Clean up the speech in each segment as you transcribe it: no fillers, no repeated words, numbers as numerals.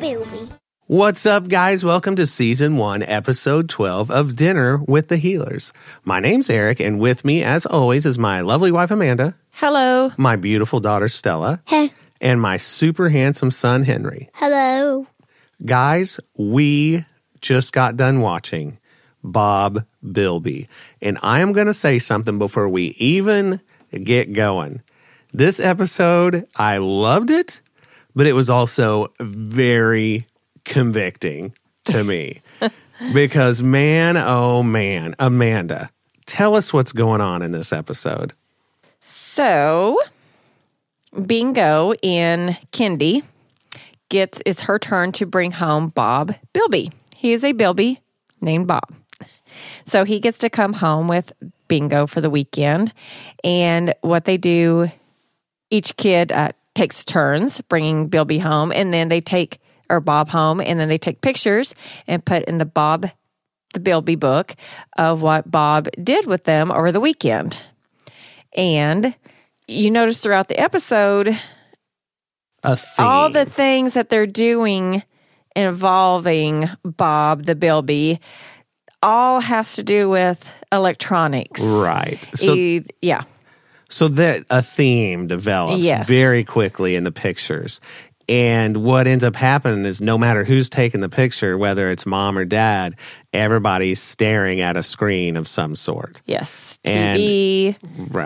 Bilby. What's up, guys? Welcome to Season 1, Episode 12 of Dinner with the Heelers. My name's Eric, and with me, as always, is my lovely wife, Amanda. Hello. My beautiful daughter, Stella. Hey. And my super handsome son, Henry. Hello. Guys, we just got done watching Bob Bilby. And I am going to say something before we even get going. This episode, I loved it, but it was also very convicting to me because man, oh man, Amanda, tell us what's going on in this episode. So, Bingo in Kendi it's her turn to bring home Bob Bilby. He is a Bilby named Bob, so he gets to come home with Bingo for the weekend. And what they do, each kid takes turns bringing Bilby home, and then they take. Or Bob home, and then they take pictures and put in the Bilby book of what Bob did with them over the weekend. And you notice throughout the episode, all the things that they're doing involving Bob the Bilby all has to do with electronics. Right. So, yeah. So that a theme develops very quickly in the pictures. And what ends up happening is no matter who's taking the picture, whether it's mom or dad, everybody's staring at a screen of some sort. Yes. TV,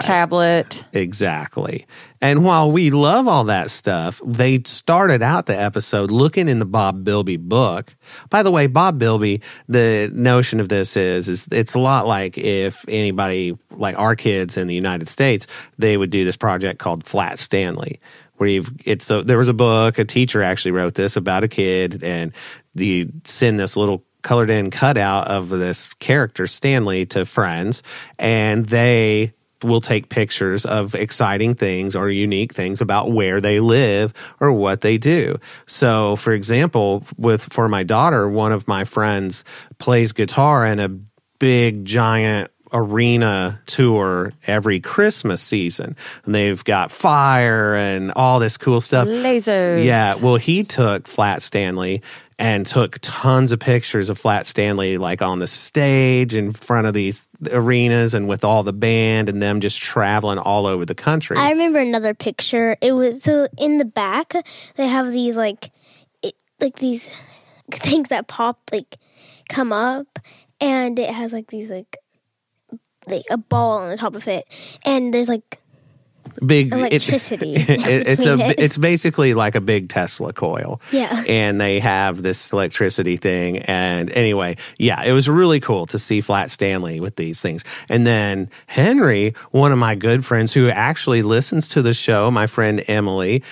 tablet. Exactly. And while we love all that stuff, they started out the episode looking in the Bob Bilby book. By the way, Bob Bilby, the notion of this is it's a lot like if anybody, like our kids in the United States, they would do this project called Flat Stanley. There was a book, a teacher actually wrote this about a kid, and you send this little colored-in cutout of this character, Stanley, to friends, and they will take pictures of exciting things or unique things about where they live or what they do. So, for example, for my daughter, one of my friends plays guitar in a big, giant arena tour every Christmas season, and they've got fire and all this cool stuff. Lasers. Yeah, well, he took Flat Stanley and took tons of pictures of Flat Stanley, like on the stage in front of these arenas and with all the band and them just traveling all over the country. I remember another picture. It was so in the back they have these like these things that pop, like come up, and it has like these like a ball on the top of it, and there's like big electricity. It's basically like a big Tesla coil. Yeah, and they have this electricity thing. And anyway, yeah, it was really cool to see Flat Stanley with these things. And then Henry, one of my good friends who actually listens to the show, my friend Emily.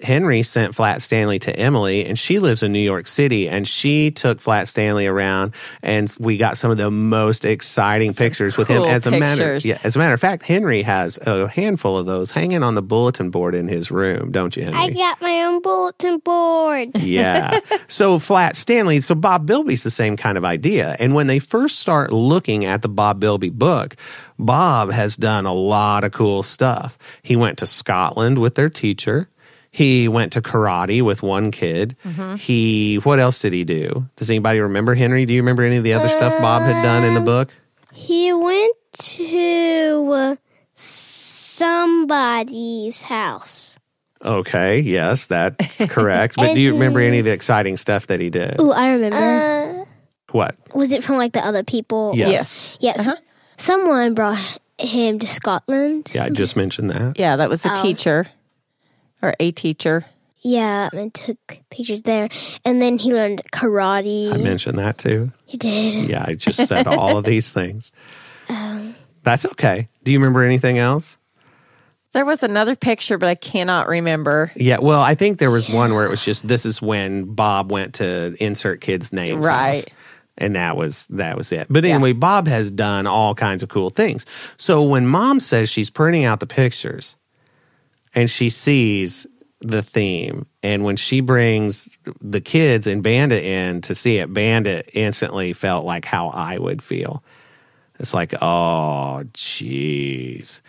Henry sent Flat Stanley to Emily, and she lives in New York City, and she took Flat Stanley around, and we got some of the most exciting pictures with him. As a matter of fact, Henry has a handful of those hanging on the bulletin board in his room, don't you, Henry? I got my own bulletin board. Yeah. So Flat Stanley, so Bob Bilby's the same kind of idea. And when they first start looking at the Bob Bilby book, Bob has done a lot of cool stuff. He went to Scotland with their teacher. He went to karate with one kid. Mm-hmm. What else did he do? Does anybody remember, Henry? Do you remember any of the other stuff Bob had done in the book? He went to somebody's house. Okay, yes, that's correct. But do you remember any of the exciting stuff that he did? Oh, I remember. What? Was it from like the other people? Yes. Uh-huh. Someone brought him to Scotland. Yeah, I just mentioned that. Yeah, that was the teacher. Or a teacher. Yeah, and took pictures there. And then he learned karate. I mentioned that too. You did? Yeah, I just said all of these things. That's okay. Do you remember anything else? There was another picture, but I cannot remember. Yeah, well, I think there was one where it was just, this is when Bob went to insert kids' names. Right. House. And that was it. But anyway, Bob has done all kinds of cool things. So when Mom says she's printing out the pictures, and she sees the theme. And when she brings the kids and Bandit in to see it, Bandit instantly felt like how I would feel. It's like, oh, jeez.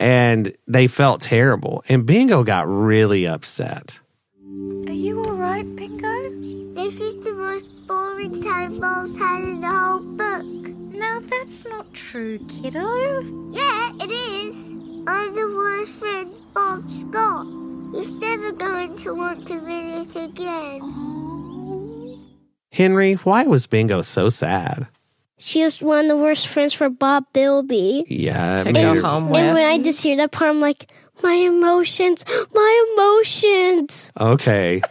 And they felt terrible. And Bingo got really upset. Are you alright, Bingo? This is the most boring time Bob's had in the whole book. Now that's not true, kiddo. Yeah, it is. I'm the worst friend Bob's got. He's never going to want to visit again. Aww. Henry, why was Bingo so sad? She was one of the worst friends for Bob Bilby. Yeah. To go home with. And when I just hear that part, I'm like, my emotions, my emotions. Okay.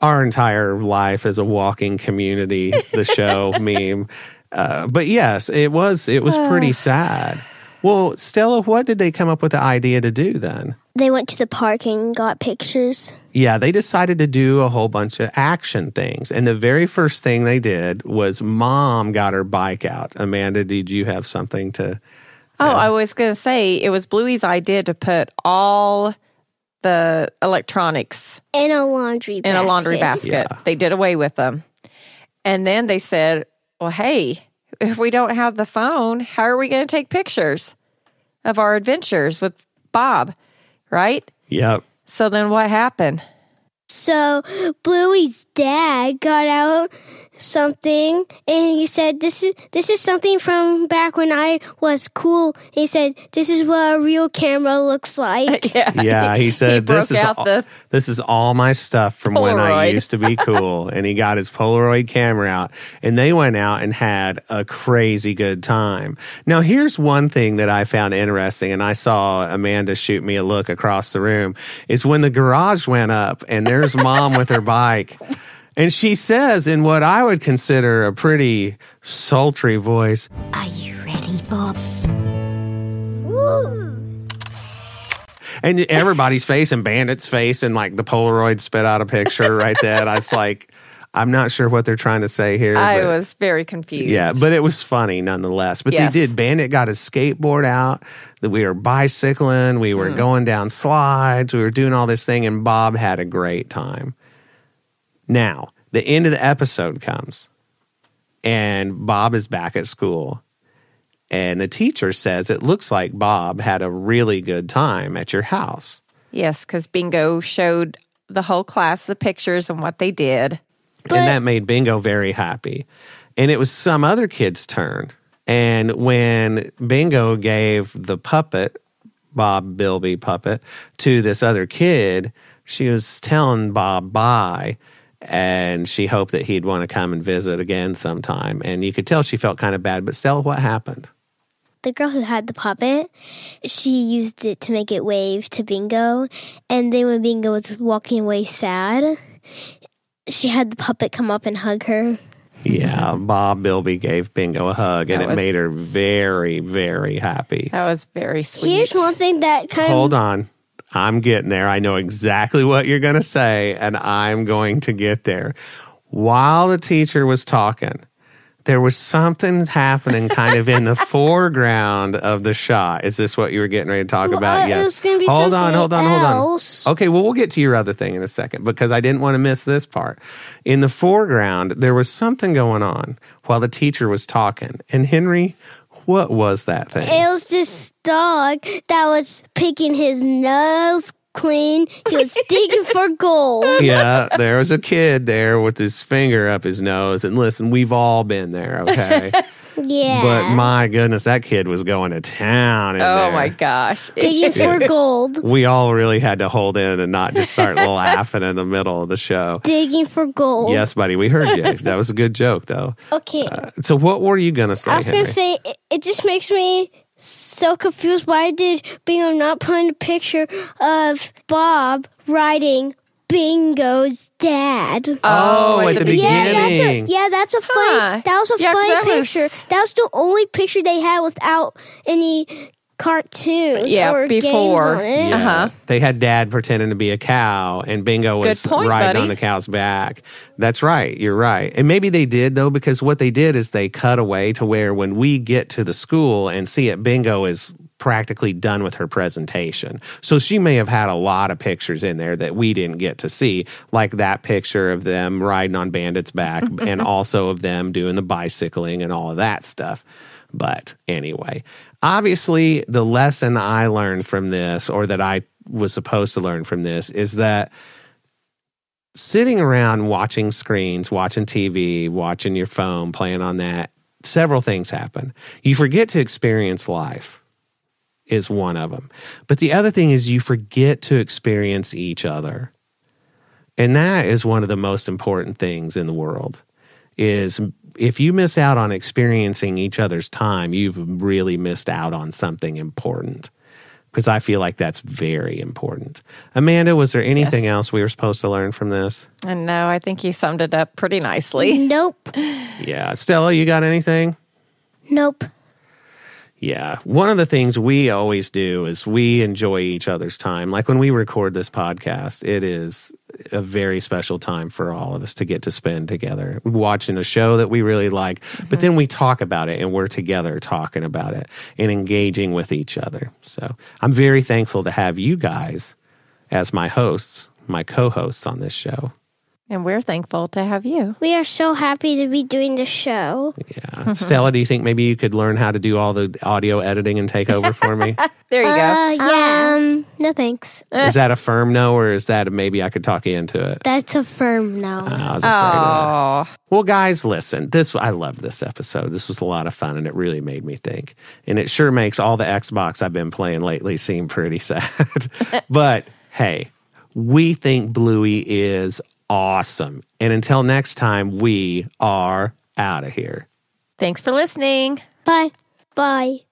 Our entire life is a walking community, the show meme. But yes, it was pretty sad. Well, Stella, what did they come up with the idea to do then? They went to the park and got pictures. Yeah, they decided to do a whole bunch of action things. And the very first thing they did was Mom got her bike out. Amanda, did you have something to... Oh, I was going to say it was Bluey's idea to put all the electronics... In a laundry basket. Yeah. They did away with them. And then they said, well, hey... if we don't have the phone, how are we going to take pictures of our adventures with Bob, right? Yep. So then what happened? So Bluey's dad got out something, and he said, this is something from back when I was cool. He said, this is what a real camera looks like. Yeah, he said, this is all my stuff from Polaroid. When I used to be cool. And he got his Polaroid camera out, and they went out and had a crazy good time. Now, here's one thing that I found interesting, and I saw Amanda shoot me a look across the room, is when the garage went up, and there's Mom with her bike. And she says in what I would consider a pretty sultry voice, "Are you ready, Bob?" Woo. And everybody's face and Bandit's face and like the Polaroid spit out a picture right there. It's like, I'm not sure what they're trying to say here. I was very confused. Yeah, but it was funny nonetheless. But yes. They did. Bandit got his skateboard out. We were bicycling. We were going down slides. We were doing all this thing, and Bob had a great time. Now, the end of the episode comes, and Bob is back at school, and the teacher says it looks like Bob had a really good time at your house. Yes, because Bingo showed the whole class the pictures and what they did. And that made Bingo very happy. And it was some other kid's turn. And when Bingo gave the puppet, Bob Bilby puppet, to this other kid, she was telling Bob bye. And she hoped that he'd want to come and visit again sometime. And you could tell she felt kind of bad. But Stella, what happened? The girl who had the puppet, she used it to make it wave to Bingo. And then when Bingo was walking away sad, she had the puppet come up and hug her. Yeah, Bob Bilby gave Bingo a hug, and it made her very, very happy. That was very sweet. Here's one thing that kind of... Hold on. I'm getting there. I know exactly what you're going to say, and I'm going to get there. While the teacher was talking, there was something happening kind of in the foreground of the shot. Is this what you were getting ready to talk about? Yes. It was going to be hold on. Okay, well, we'll get to your other thing in a second because I didn't want to miss this part. In the foreground, there was something going on while the teacher was talking. And Henry... what was that thing? It was this dog that was picking his nose clean. He was digging for gold. Yeah, there was a kid there with his finger up his nose. And listen, we've all been there, okay? Yeah. But my goodness, that kid was going to town in there. Oh, my gosh. Digging for gold. We all really had to hold in and not just start laughing in the middle of the show. Digging for gold. Yes, buddy, we heard you. That was a good joke, though. Okay. So what were you going to say, I was going to say, it just makes me so confused. Why did Bingo not put in a picture of Bob riding Bingo's dad? Oh, at the beginning. That's a funny. Huh. That was a funny picture. That was the only picture they had without any cartoons or before. Games on it. Yeah. They had Dad pretending to be a cow, and Bingo was riding on the cow's back. That's right. You're right. And maybe they did, though, because what they did is they cut away to where when we get to the school and see it, Bingo is practically done with her presentation. So she may have had a lot of pictures in there that we didn't get to see, like that picture of them riding on Bandit's back and also of them doing the bicycling and all of that stuff. But anyway, obviously the lesson I learned from this, or that I was supposed to learn from this, is that sitting around watching screens, watching TV, watching your phone, playing on that, several things happen. You forget to experience life is one of them. But the other thing is you forget to experience each other. And that is one of the most important things in the world, is if you miss out on experiencing each other's time, you've really missed out on something important. Because I feel like that's very important. Amanda, was there anything else we were supposed to learn from this? No, I think you summed it up pretty nicely. Nope. Yeah. Stella, you got anything? Nope. Yeah. One of the things we always do is we enjoy each other's time. Like when we record this podcast, it is a very special time for all of us to get to spend together. We're watching a show that we really like, but then we talk about it and we're together talking about it and engaging with each other. So I'm very thankful to have you guys as my hosts, my co-hosts on this show. And we're thankful to have you. We are so happy to be doing the show. Yeah. Stella, do you think maybe you could learn how to do all the audio editing and take over for me? There you go. Yeah. No thanks. Is that a firm no, or is that a maybe I could talk you into it? That's a firm no. I was afraid of that. Well, guys, listen. I loved this episode. This was a lot of fun, and it really made me think. And it sure makes all the Xbox I've been playing lately seem pretty sad. But, hey, we think Bluey is awesome. And until next time, we are out of here. Thanks for listening. Bye. Bye.